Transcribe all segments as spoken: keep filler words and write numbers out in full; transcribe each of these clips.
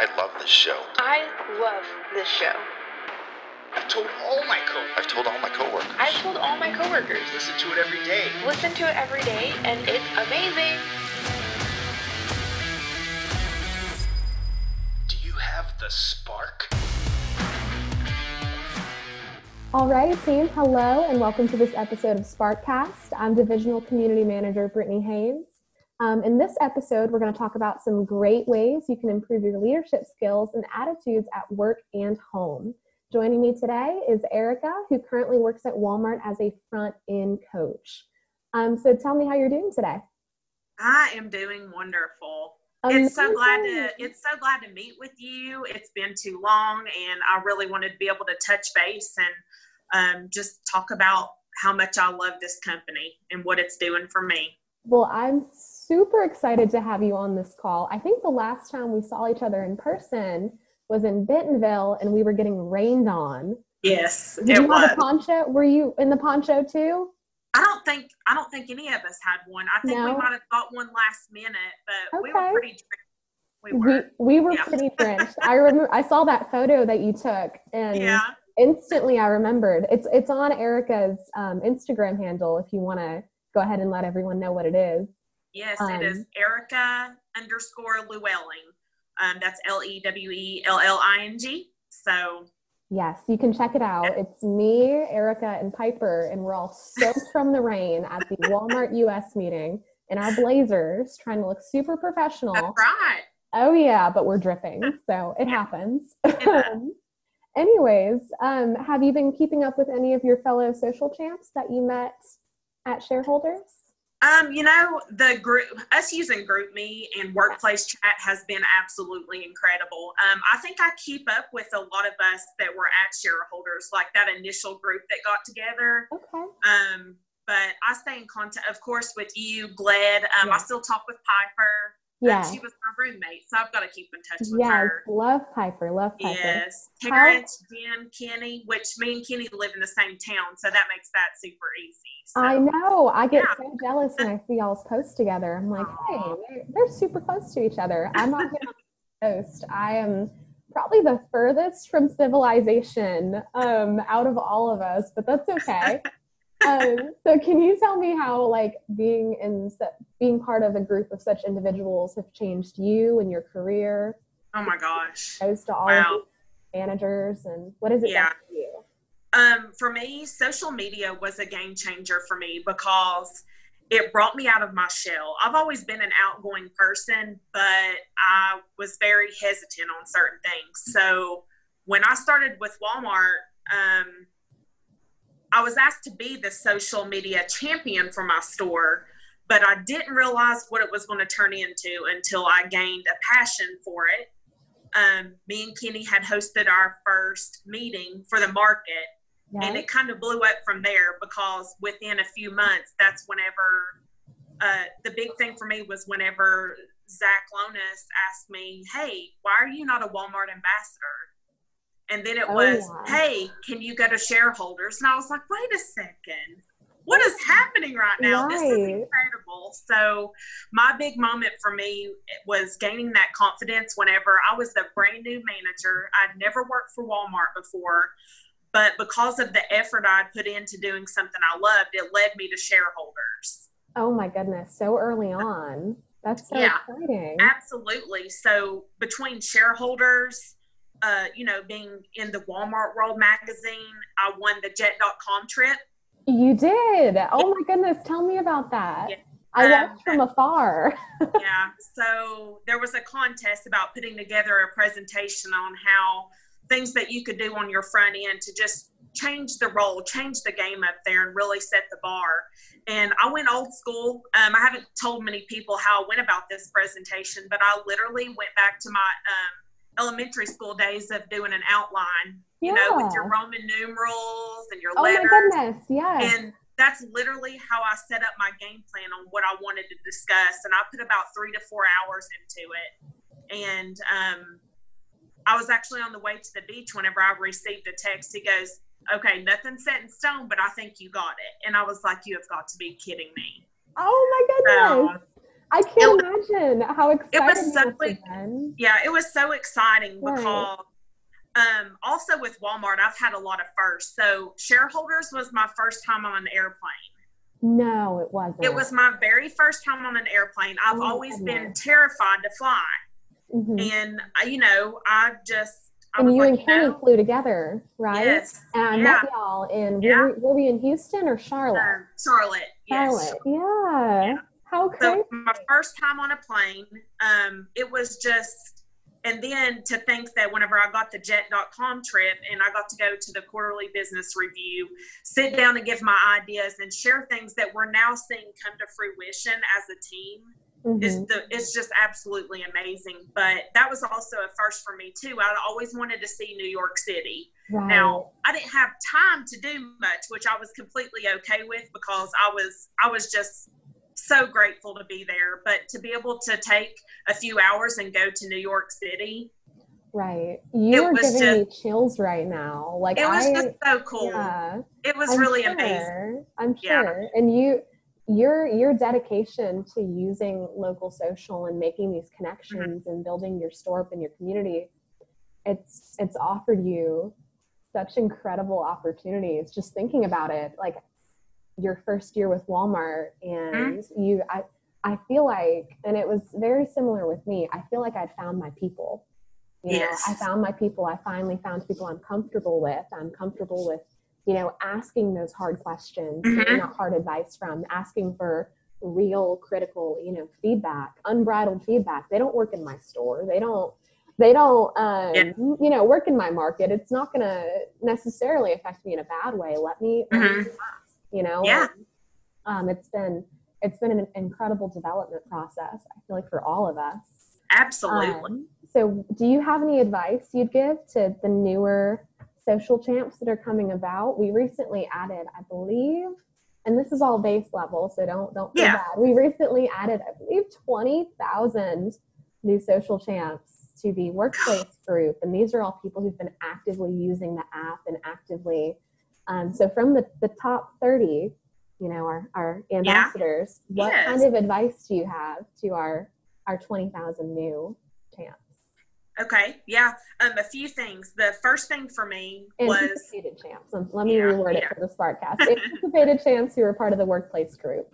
I love this show. I love this show. I've told all my co. I've told all my coworkers. I've told all my coworkers. Listen to it every day. Listen to it every day, and it's amazing. Do you have the spark? All right, team. Hello, and welcome to this episode of SparkCast. I'm Divisional Community Manager Brittany Haines. Um, in this episode, we're going to talk about some great ways you can improve your leadership skills and attitudes at work and home. Joining me today is Erica, who currently works at Walmart as a front-end coach. Um, so tell me how you're doing today. I am doing wonderful. Amazing. It's so glad to it's so glad to meet with you. It's been too long, and I really wanted to be able to touch base and um, just talk about how much I love this company and what it's doing for me. Well, I'm super excited to have you on this call. I think the last time we saw each other in person was in Bentonville, and we were getting rained on. Yes, Did it you was. Have a poncho? Were you in the poncho too? I don't think I don't think any of us had one. I think no. we might have got one last minute, but okay. we were pretty drenched. We were, we, we were yeah. pretty drenched. I remember I saw that photo that you took, and yeah. instantly I remembered. It's it's on Erica's um, Instagram handle if you want to go ahead and let everyone know what it is. Yes, um, it is Erica underscore Lewelling. Um, that's L E W E L L I N G. So. Yes, you can check it out. It's me, Erica, and Piper, and we're all soaked from the rain at the Walmart U S meeting in our blazers, trying to look super professional. That's right. Oh, yeah, but we're dripping, so it happens. um, anyways, um, have you been keeping up with any of your fellow social champs that you met at Shareholders? Um, you know, the group, us using GroupMe and Workplace Chat has been absolutely incredible. Um, I think I keep up with a lot of us that were at Shareholders, like that initial group that got together. Okay. Um, but I stay in contact, of course, with you, Gled. Um, yeah. I still talk with Piper. Yeah. Um, she was my roommate, so I've got to keep in touch with yes, her. Yes, love Piper, love Piper. Yes. Terrence, Jim, Kenny, which me and Kenny live in the same town, so that makes that super easy. So, I know. I get yeah. so jealous when I see y'all's posts together. I'm like, Aww. hey, they're, they're super close to each other. I'm not going to post. I am probably the furthest from civilization um, out of all of us, but that's okay. Um, so can you tell me how, like, being in being part of a group of such individuals have changed you and your career? Oh my gosh! Goes to all wow. managers, and what is it yeah. done for you? Um, for me, social media was a game changer for me because it brought me out of my shell. I've always been an outgoing person, but I was very hesitant on certain things. So when I started with Walmart, um, I was asked to be the social media champion for my store, but I didn't realize what it was going to turn into until I gained a passion for it. Um, me and Kenny had hosted our first meeting for the market, yeah. and it kind of blew up from there because within a few months, that's whenever uh, the big thing for me was whenever Zach Lonas asked me, hey, why are you not a Walmart ambassador? And then it was, oh, yeah. hey, can you go to Shareholders? And I was like, wait a second. What is happening right now? Right. This is incredible. So my big moment for me was gaining that confidence whenever I was the brand new manager. I'd never worked for Walmart before, but because of the effort I'd put into doing something I loved, it led me to Shareholders. Oh my goodness. So early on. That's so yeah, exciting. Absolutely. So between Shareholders, Uh, you know, being in the Walmart World magazine, I won the jet dot com trip. You did? Oh my goodness. Tell me about that. Yeah. I watched um, from afar. yeah. So there was a contest about putting together a presentation on how things that you could do on your front end to just change the role, change the game up there and really set the bar. And I went old school. Um, I haven't told many people how I went about this presentation, but I literally went back to my um, elementary school days of doing an outline, you yeah. know, with your Roman numerals and your oh letters. Oh my goodness, yes. And that's literally how I set up my game plan on what I wanted to discuss. And I put about three to four hours into it. And um, I was actually on the way to the beach whenever I received a text. He goes, okay, nothing's set in stone, but I think you got it. And I was like, you have got to be kidding me. Oh my goodness. So, I can't it, imagine how exciting it was. So, it, been. Yeah, it was so exciting right. because um, also with Walmart, I've had a lot of firsts. So shareholders was my first time on an airplane. No, it wasn't. It was my very first time on an airplane. I've oh, always goodness. been terrified to fly. Mm-hmm. And, you know, I just. I and you like, and Kenny you know, flew together, right? Yes. And I yeah. met y'all in, yeah. were, were we in Houston or Charlotte? Um, Charlotte, yes. Charlotte, yeah. yeah. How crazy. So my first time on a plane, um, it was just, and then to think that whenever I got the jet dot com trip and I got to go to the quarterly business review, sit down and give my ideas and share things that we're now seeing come to fruition as a team. Mm-hmm. It's, the, it's just absolutely amazing. But that was also a first for me, too. I always wanted to see New York City. Right. Now, I didn't have time to do much, which I was completely okay with because I was I was just so grateful to be there. But to be able to take a few hours and go to New York City. Right. You're giving just, me chills right now. Like It was I, just so cool. Yeah, it was I'm really sure. amazing. I'm sure. Yeah. And you... Your your dedication to using local social and making these connections mm-hmm. and building your store up in your community, it's it's offered you such incredible opportunities. Just thinking about it, like your first year with Walmart, and mm-hmm. you, I I feel like, and it was very similar with me. I feel like I'd found my people. You yes, know, I found my people. I finally found people I'm comfortable with. I'm comfortable with. You know, asking those hard questions, mm-hmm. not hard advice from, asking for real critical, you know, feedback, unbridled feedback. They don't work in my store. They don't, they don't, um, yeah. you know, work in my market. It's not going to necessarily affect me in a bad way. Let me, mm-hmm. let me ask, you know, yeah. um, it's been, it's been an incredible development process. I feel like for all of us. Absolutely. Um, so do you have any advice you'd give to the newer social champs that are coming about? We recently added, I believe, and this is all base level, so don't don't feel yeah. bad. We recently added, I believe, twenty thousand new social champs to the Workplace group, and these are all people who've been actively using the app and actively. Um, so from the, the top thirty, you know, our our ambassadors, yeah. what yes. kind of advice do you have to our our twenty thousand new champs? Okay. Yeah. Um, a few things. The first thing for me was anticipated champs. Let me yeah, reword yeah. it for the SparkCast. Anticipated champs who were part of the Workplace group.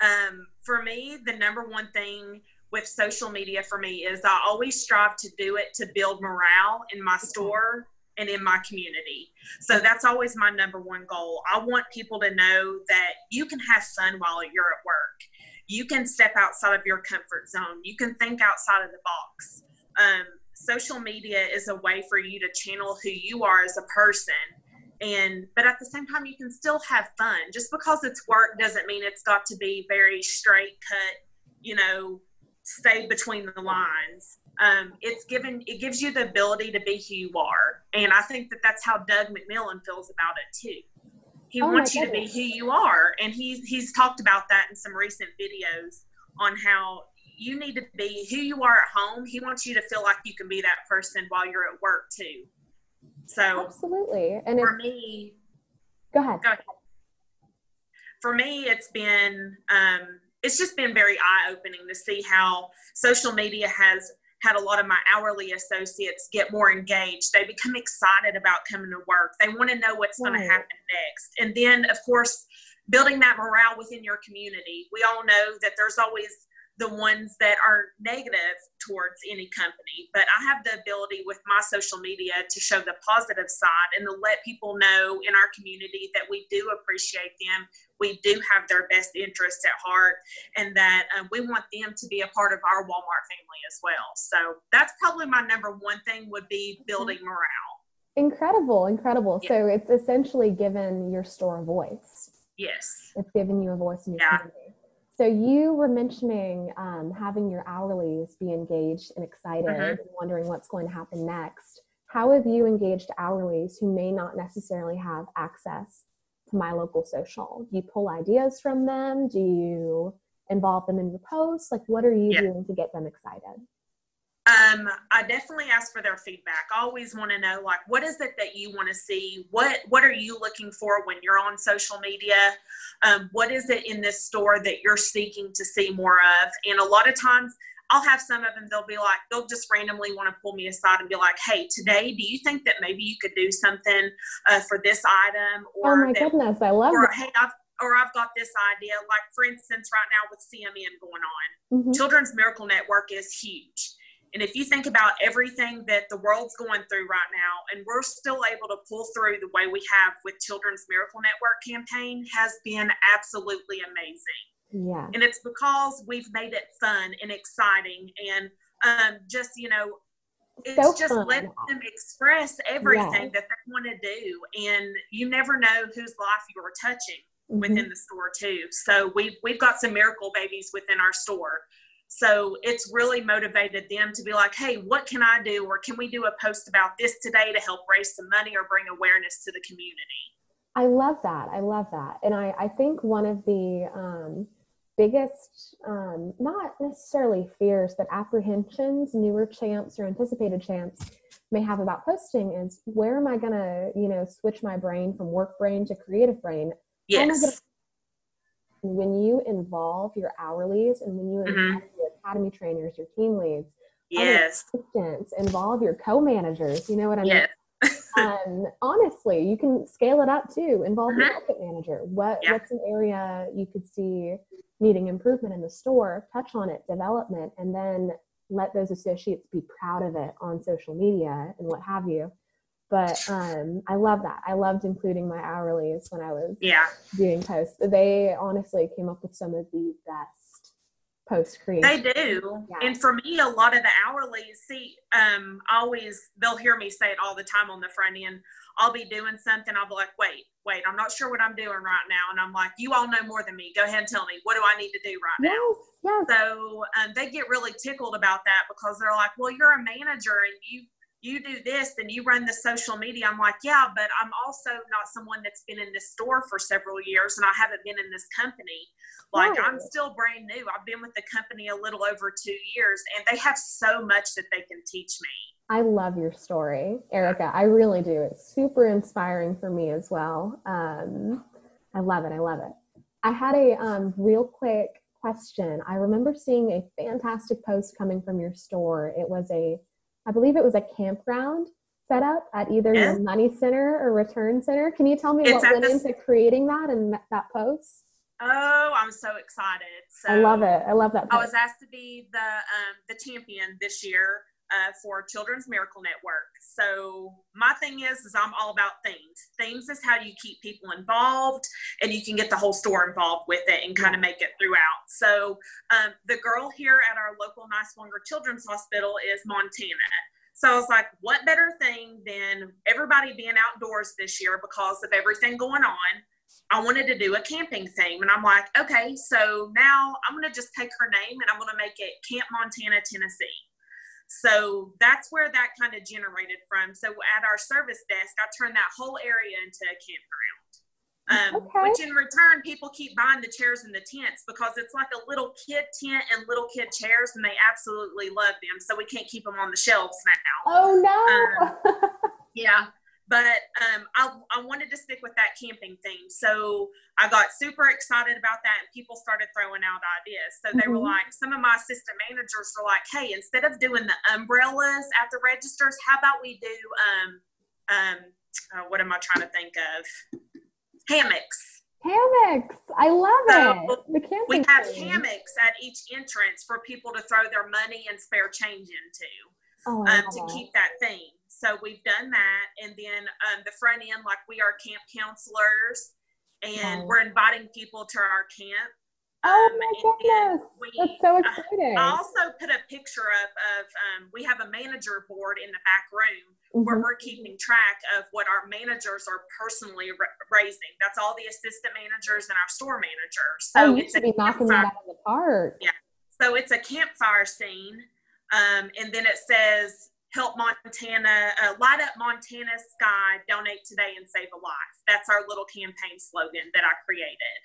Um, for me, the number one thing with social media for me is I always strive to do it to build morale in my store and in my community. So that's always my number one goal. I want people to know that you can have fun while you're at work. You can step outside of your comfort zone. You can think outside of the box. Um, Social media is a way for you to channel who you are as a person. And, but at the same time, you can still have fun. Just because it's work doesn't mean it's got to be very straight cut, you know, stay between the lines. Um, it's given, it gives you the ability to be who you are. And I think that that's how Doug McMillon feels about it too. He oh wants you goodness. to be who you are. And he's, he's talked about that in some recent videos on how, you need to be who you are at home. He wants you to feel like you can be that person while you're at work too. So absolutely. And for me, go ahead. go ahead. For me, it's been, um, it's just been very eye opening to see how social media has had a lot of my hourly associates get more engaged. They become excited about coming to work. They want to know what's right. going to happen next. And then of course, building that morale within your community. We all know that there's always the ones that are negative towards any company. But I have the ability with my social media to show the positive side and to let people know in our community that we do appreciate them. We do have their best interests at heart and that um, we want them to be a part of our Walmart family as well. So that's probably my number one thing would be building morale. Incredible, incredible. Yeah. So it's essentially given your store a voice. Yes. It's given you a voice in your yeah. community. So you were mentioning um, having your hourlies be engaged and excited mm-hmm. and wondering what's going to happen next. How have you engaged hourlies who may not necessarily have access to My Local Social? Do you pull ideas from them? Do you involve them in your posts? Like what are you yeah. doing to get them excited? Um, I definitely ask for their feedback. I always want to know, like, what is it that you want to see? What, what are you looking for when you're on social media? Um, what is it in this store that you're seeking to see more of? And a lot of times I'll have some of them, they'll be like, they'll just randomly want to pull me aside and be like, hey, today, do you think that maybe you could do something uh, for this item? Or oh my that, goodness, I love or, that. Hey, I've, or I've got this idea. Like, for instance, right now with C M N going on, mm-hmm. Children's Miracle Network is huge. And if you think about everything that the world's going through right now, and we're still able to pull through the way we have with Children's Miracle Network campaign, has been absolutely amazing. Yeah. And it's because we've made it fun and exciting and um, just, you know, it's so just fun. Letting them express everything yeah. that they want to do. And you never know whose life you're touching mm-hmm. within the store too. So we've, we've got some miracle babies within our store. So it's really motivated them to be like, hey, what can I do? Or can we do a post about this today to help raise some money or bring awareness to the community? I love that. I love that. And I, I think one of the um, biggest, um, not necessarily fears, but apprehensions, newer champs or anticipated champs may have about posting is, where am I going to, you know, switch my brain from work brain to creative brain? Yes. When you involve your hourlies and when you involve mm-hmm. your academy trainers, your team leads, yes, assistants, involve your co-managers, you know what I mean? Yes. um, honestly, you can scale it up too. Involve mm-hmm. your market manager. What yeah. What's an area you could see needing improvement in the store? Touch on it, development, and then let those associates be proud of it on social media and what have you. But um, I love that. I loved including my hourlies when I was yeah. doing posts. They honestly came up with some of the best post creation. They do. Yeah. And for me, a lot of the hourlies, see, um, always, they'll hear me say it all the time on the front end. I'll be doing something. I'll be like, wait, wait, I'm not sure what I'm doing right now. And I'm like, you all know more than me. Go ahead and tell me, what do I need to do right yes, now? Yes. So um, they get really tickled about that because they're like, well, you're a manager and you you do this, then you run the social media. I'm like, yeah, but I'm also not someone that's been in this store for several years and I haven't been in this company. Like, right. I'm still brand new. I've been with the company a little over two years and they have so much that they can teach me. I love your story, Erica. I really do. It's super inspiring for me as well. Um, I love it. I love it. I had a um, real quick question. I remember seeing a fantastic post coming from your store. It was a I believe it was a campground set up at either yeah. your money center or return center. Can you tell me it's what went the... into creating that and that post? Oh, I'm so excited. So I love it. I love that post. I was asked to be the um, the champion this year uh, for Children's Miracle Network. So my thing is, is I'm all about themes. Themes is how you keep people involved and you can get the whole store involved with it and kind of make it throughout. So um, the girl here at our local Nice Longer Children's Hospital is Montana. So I was like, what better thing than everybody being outdoors this year because of everything going on. I wanted to do a camping theme. And I'm like, okay, so now I'm going to just take her name and I'm going to make it Camp Montana, Tennessee. So that's where that kind of generated from. So at our service desk, I turned that whole area into a campground, um, okay. which in return, people keep buying the chairs and the tents because it's like a little kid tent and little kid chairs and they absolutely love them. So we can't keep them on the shelves now. Oh no. um, yeah. But um, I, I wanted to stick with that camping theme. So I got super excited about that and people started throwing out ideas. So they mm-hmm. were like, some of my assistant managers were like, hey, instead of doing the umbrellas at the registers, how about we do, um, um, uh, what am I trying to think of? Hammocks. Hammocks. I love so it. The we have thing. hammocks at each entrance for people to throw their money and spare change into oh, um, to that. keep that theme. So we've done that. And then um, the front end, like we are camp counselors and nice. we're inviting people to our camp. Oh um, my goodness. We, That's so exciting. Uh, I also put a picture up of, um, we have a manager board in the back room mm-hmm. where we're keeping track of what our managers are personally ra- raising. That's all the assistant managers and our store manager. So oh, you it's should a be knocking them out of the park. Yeah. So it's a campfire scene. Um, and then it says, help Montana, uh, light up Montana's sky, donate today and save a life. That's our little campaign slogan that I created.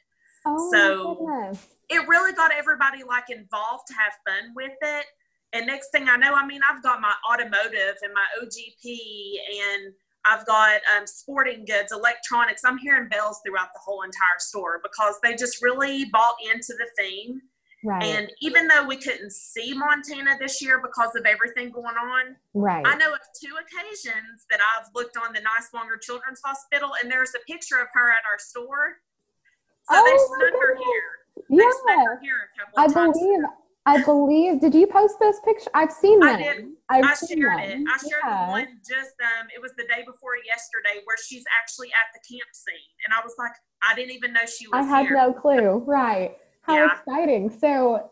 Oh, so it really got everybody like involved to have fun with it. And next thing I know, I mean, I've got my automotive and my O G P and I've got um, sporting goods, electronics. I'm hearing bells throughout the whole entire store because they just really bought into the theme. Right. And even though we couldn't see Montana this year because of everything going on, right. I know of two occasions that I've looked on the Nice Longer Children's Hospital, and there's a picture of her at our store. So oh, they snuck her here. Yeah. They snuck her here a couple of I times. Believe I believe. Did you post those pictures? I've seen them. I did. I've I shared it. I shared yeah. the one just, um, it was the day before yesterday where she's actually at the camp scene. And I was like, I didn't even know she was I had here. no clue. Right. How yeah. exciting. So,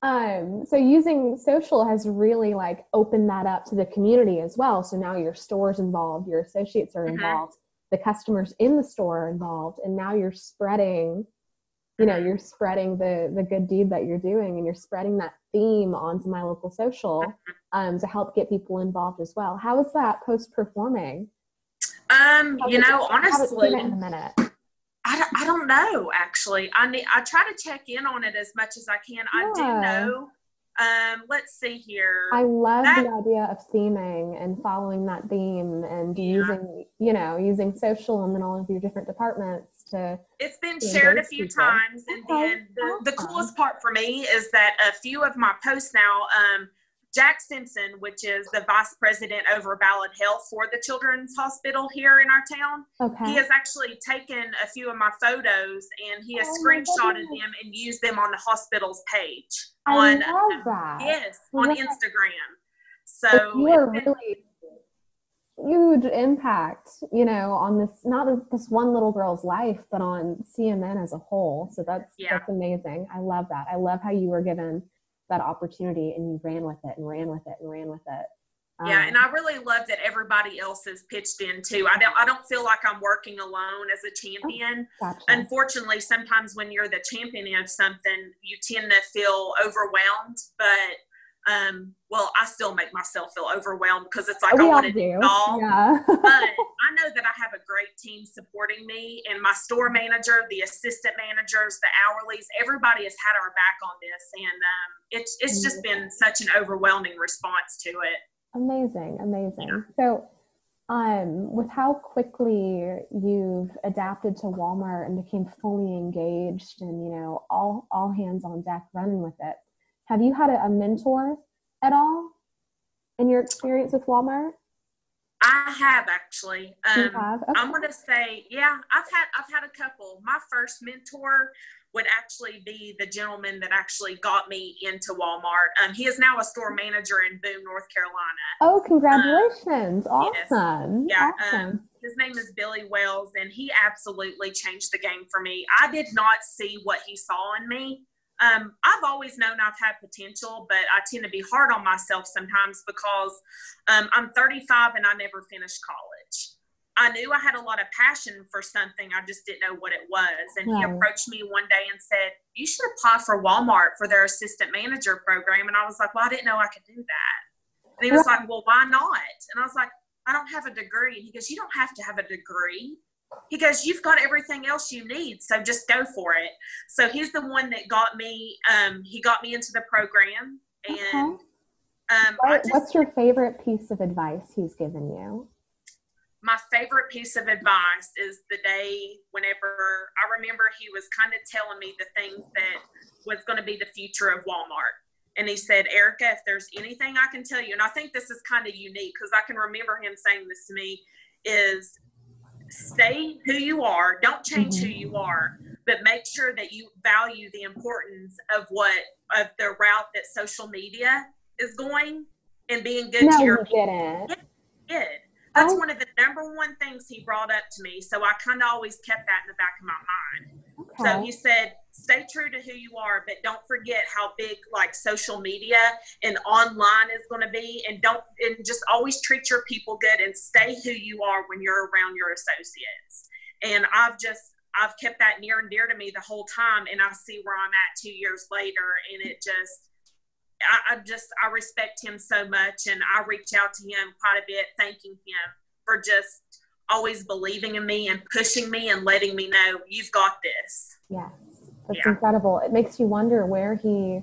um, so using social has really like opened that up to the community as well. So now your store's involved, your associates are involved, mm-hmm. the customers in the store are involved, and now you're spreading you know, you're spreading the, the good deed that you're doing, and you're spreading that theme onto My Local Social um, to help get people involved as well. How is that post performing? Um, you know, honestly, in a minute. I don't, I don't know, actually. I need, I try to check in on it as much as I can. Yeah. I do know. Um, let's see here. I love that, the idea of theming and following that theme and yeah. using, you know, using social and then all of your different departments. To it's been shared a few people. times and okay. then the, the coolest part for me is that a few of my posts now um Jack Simpson, which is the vice president over Ballad Health for the Children's Hospital here in our town, okay. he has actually taken a few of my photos and he has oh screenshotted them and used them on the hospital's page I on love that. yes on yeah. Instagram. So you're really huge impact, you know, on this, not this one little girl's life, but on C M N as a whole. So that's, yeah. that's amazing. I love that. I love how you were given that opportunity and you ran with it and ran with it and ran with it. Um, yeah. And I really love that everybody else is pitched in too. I don't, I don't feel like I'm working alone as a champion. Oh, gotcha. Unfortunately, sometimes when you're the champion of something, you tend to feel overwhelmed, but Um, well, I still make myself feel overwhelmed because it's like we I want to do it all. Yeah. But I know that I have a great team supporting me, and my store manager, the assistant managers, the hourlies, everybody has had our back on this, and um, it's it's amazing. Just been such an overwhelming response to it. Amazing, amazing. Yeah. So um, with how quickly you've adapted to Walmart and became fully engaged and, you know, all, all hands on deck running with it, have you had a, a mentor at all in your experience with Walmart? I have actually. Um, you have? Okay. I'm going to say, yeah, I've had, I've had a couple. My first mentor would actually be the gentleman that actually got me into Walmart. Um, he is now a store manager in Boone, North Carolina. Oh, congratulations. Um, awesome. Yes. Yeah. Awesome. Um, his name is Billy Wells, and he absolutely changed the game for me. I did not see what he saw in me. Um, I've always known I've had potential, but I tend to be hard on myself sometimes because um, I'm thirty-five and I never finished college. I knew I had a lot of passion for something. I just didn't know what it was. And yeah. he approached me one day and said, you should apply for Walmart for their assistant manager program. And I was like, well, I didn't know I could do that. And he was like, well, why not? And I was like, I don't have a degree. And he goes, you don't have to have a degree. He goes, you've got everything else you need, so just go for it. So he's the one that got me, um, he got me into the program. And okay. um, what, I just, what's your favorite piece of advice he's given you? My favorite piece of advice is the day whenever, I remember he was kind of telling me the things that was going to be the future of Walmart. And he said, Erica, if there's anything I can tell you, and I think this is kind of unique because I can remember him saying this to me, is stay who you are, don't change mm-hmm. who you are, but make sure that you value the importance of what, of the route that social media is going and being good no, to your people. Did. Yeah, that's I, one of the number one things he brought up to me. So I kind of always kept that in the back of my mind. Okay. So he said, stay true to who you are, but don't forget how big like social media and online is going to be, and don't and just always treat your people good and stay who you are when you're around your associates. And I've just I've kept that near and dear to me the whole time, and I see where I'm at two years later, and it just I, I just I respect him so much, and I reach out to him quite a bit, thanking him for just always believing in me and pushing me and letting me know you've got this. Yeah. That's yeah. incredible. It makes you wonder where he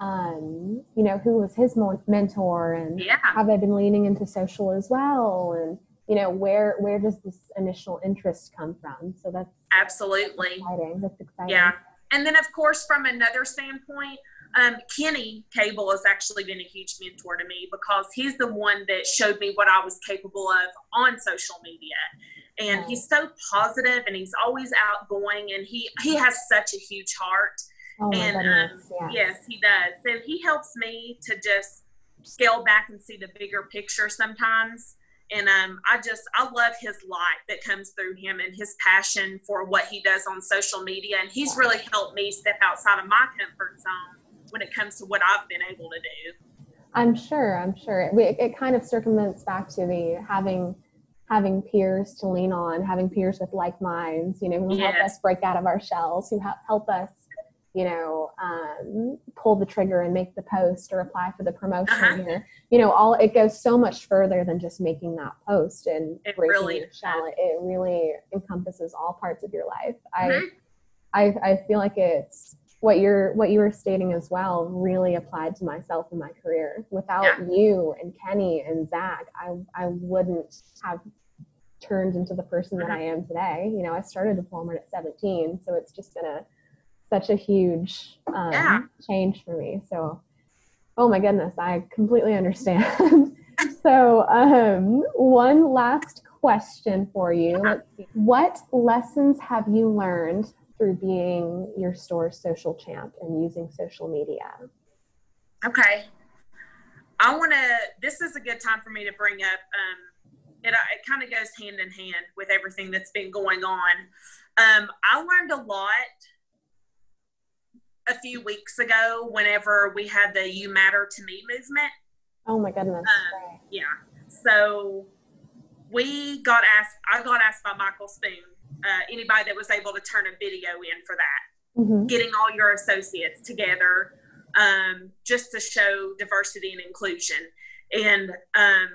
um, you know, who was his mentor and yeah. how they've been leaning into social as well. And, you know, where, where does this initial interest come from? So that's absolutely that's exciting. That's exciting. Yeah. And then of course, from another standpoint, um, Kenny Cable has actually been a huge mentor to me because he's the one that showed me what I was capable of on social media. And right. he's so positive and he's always outgoing and he, he has such a huge heart. Oh, and um, yes. yes, he does. So he helps me to just scale back and see the bigger picture sometimes. And um, I just, I love his light that comes through him and his passion for what he does on social media. And he's really helped me step outside of my comfort zone when it comes to what I've been able to do. I'm sure, I'm sure. It, it kind of circumvents back to the having having peers to lean on, having peers with like minds, you know, who yes. help us break out of our shells, who help us, you know, um, pull the trigger and make the post or apply for the promotion. Uh-huh. Or, you know, all it goes so much further than just making that post and it breaking really the shell. It really encompasses all parts of your life. Mm-hmm. I, I, I feel like it's what you're, what you were stating as well really applied to myself in my career. Without yeah. you and Kenny and Zach, I, I wouldn't have turned into the person mm-hmm. that I am today. You know, I started with Walmart at seventeen, so it's just been a, such a huge um, yeah. change for me. So, oh my goodness, I completely understand. So um, one last question for you. Let's see. What lessons have you learned through being your store's social champ and using social media? Okay. I want to, this is a good time for me to bring up, um, it, it kind of goes hand in hand with everything that's been going on. Um, I learned a lot a few weeks ago whenever we had the You Matter to Me movement. Oh my goodness. Um, yeah. So we got asked, I got asked by Michael Spoon, uh, anybody that was able to turn a video in for that, mm-hmm. getting all your associates together um, just to show diversity and inclusion. And um,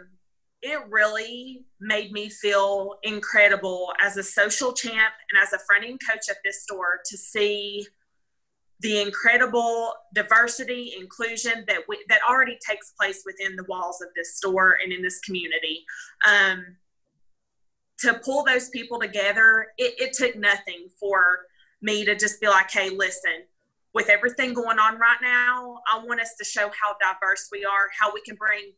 it really made me feel incredible as a social champ and as a front-end coach at this store to see the incredible diversity, inclusion that we, that already takes place within the walls of this store and in this community. Um, to pull those people together, it, it took nothing for me to just be like, hey, listen, with everything going on right now, I want us to show how diverse we are, how we can bring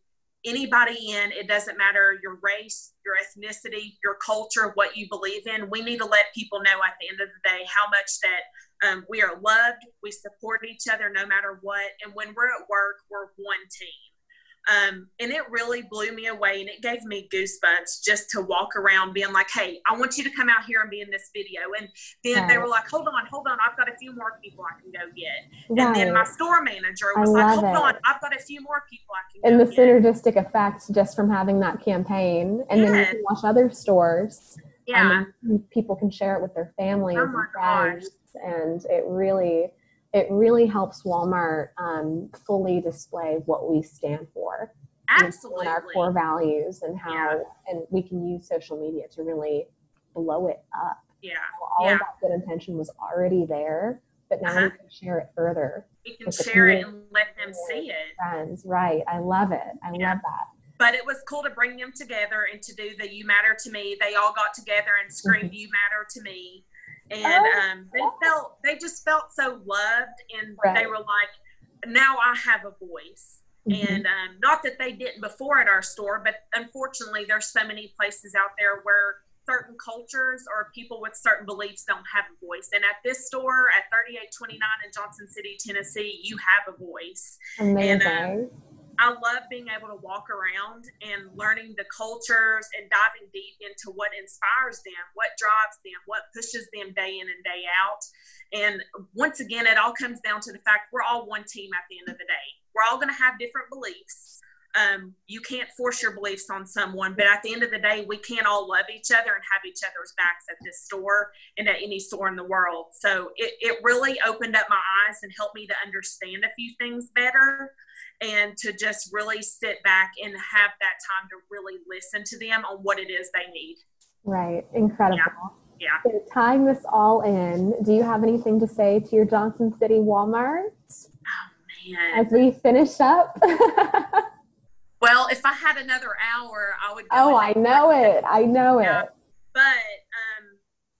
anybody in. It doesn't matter your race, your ethnicity, your culture, what you believe in. We need to let people know at the end of the day how much that Um, we are loved, we support each other no matter what, and when we're at work, we're one team. Um, and it really blew me away, and it gave me goosebumps just to walk around being like, hey, I want you to come out here and be in this video. And then right. they were like, hold on, hold on, I've got a few more people I can go get. Right. And then my store manager was like, hold it. on, I've got a few more people I can and go get. And the synergistic effect just from having that campaign, and yes. then you can watch other stores. Yeah. Um, people can share it with their families oh my and friends. Gosh. And it really, it really helps Walmart um, fully display what we stand for. Absolutely. And our core values and how, yeah. and we can use social media to really blow it up. Yeah. So all yeah. of that good intention was already there, but now uh-huh. we can share it further. We can share it and let them see it. Friends. Right. I love it. I yeah. love that. But it was cool to bring them together and to do the You Matter to Me. They all got together and screamed, You Matter to Me. And um, they felt, they just felt so loved, and right. they were like, now I have a voice. Mm-hmm. And um, not that they didn't before at our store, but unfortunately there's so many places out there where certain cultures or people with certain beliefs don't have a voice. And at this store at thirty-eight twenty-nine in Johnson City, Tennessee, you have a voice. Amazing. And, um, I love being able to walk around and learning the cultures and diving deep into what inspires them, what drives them, what pushes them day in and day out. And once again, it all comes down to the fact we're all one team at the end of the day. We're all going to have different beliefs. Um, you can't force your beliefs on someone, but at the end of the day, we can all love each other and have each other's backs at this store and at any store in the world. So it, it really opened up my eyes and helped me to understand a few things better, and to just really sit back and have that time to really listen to them on what it is they need. Right. Incredible. Yeah. yeah. So tying this all in, do you have anything to say to your Johnson City Walmart? Oh, man. As we finish up. Well, if I had another hour, I would go. Oh, I know breakfast. it. I know yeah. it. But um,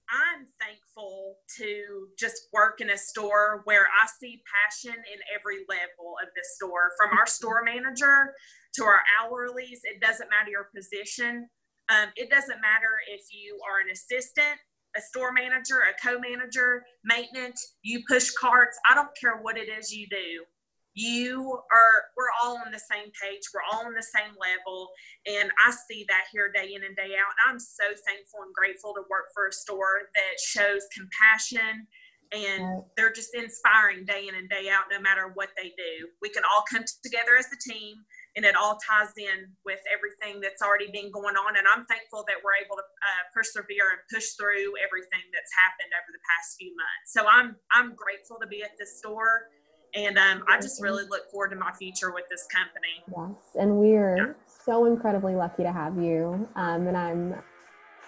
I'm thankful to just work in a store where I see passion in every level of the store, from our store manager to our hourlies. It doesn't matter your position. Um, it doesn't matter if you are an assistant, a store manager, a co-manager, maintenance, you push carts. I don't care what it is you do. You are, we're all on the same page. We're all on the same level. And I see that here day in and day out. And I'm so thankful and grateful to work for a store that shows compassion, and they're just inspiring day in and day out, no matter what they do. We can all come together as a team, and it all ties in with everything that's already been going on. And I'm thankful that we're able to uh, persevere and push through everything that's happened over the past few months. So I'm, I'm grateful to be at this store. And um, I just really look forward to my future with this company. Yes, and we're yeah. so incredibly lucky to have you. Um, and I'm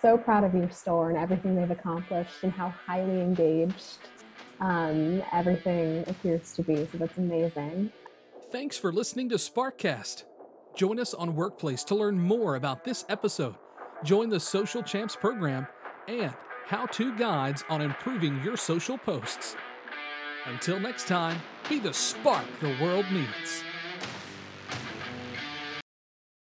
so proud of your store and everything they've accomplished and how highly engaged um, everything appears to be. So that's amazing. Thanks for listening to SparkCast. Join us on Workplace to learn more about this episode. Join the Social Champs program and how-to guides on improving your social posts. Until next time, be the spark the world needs.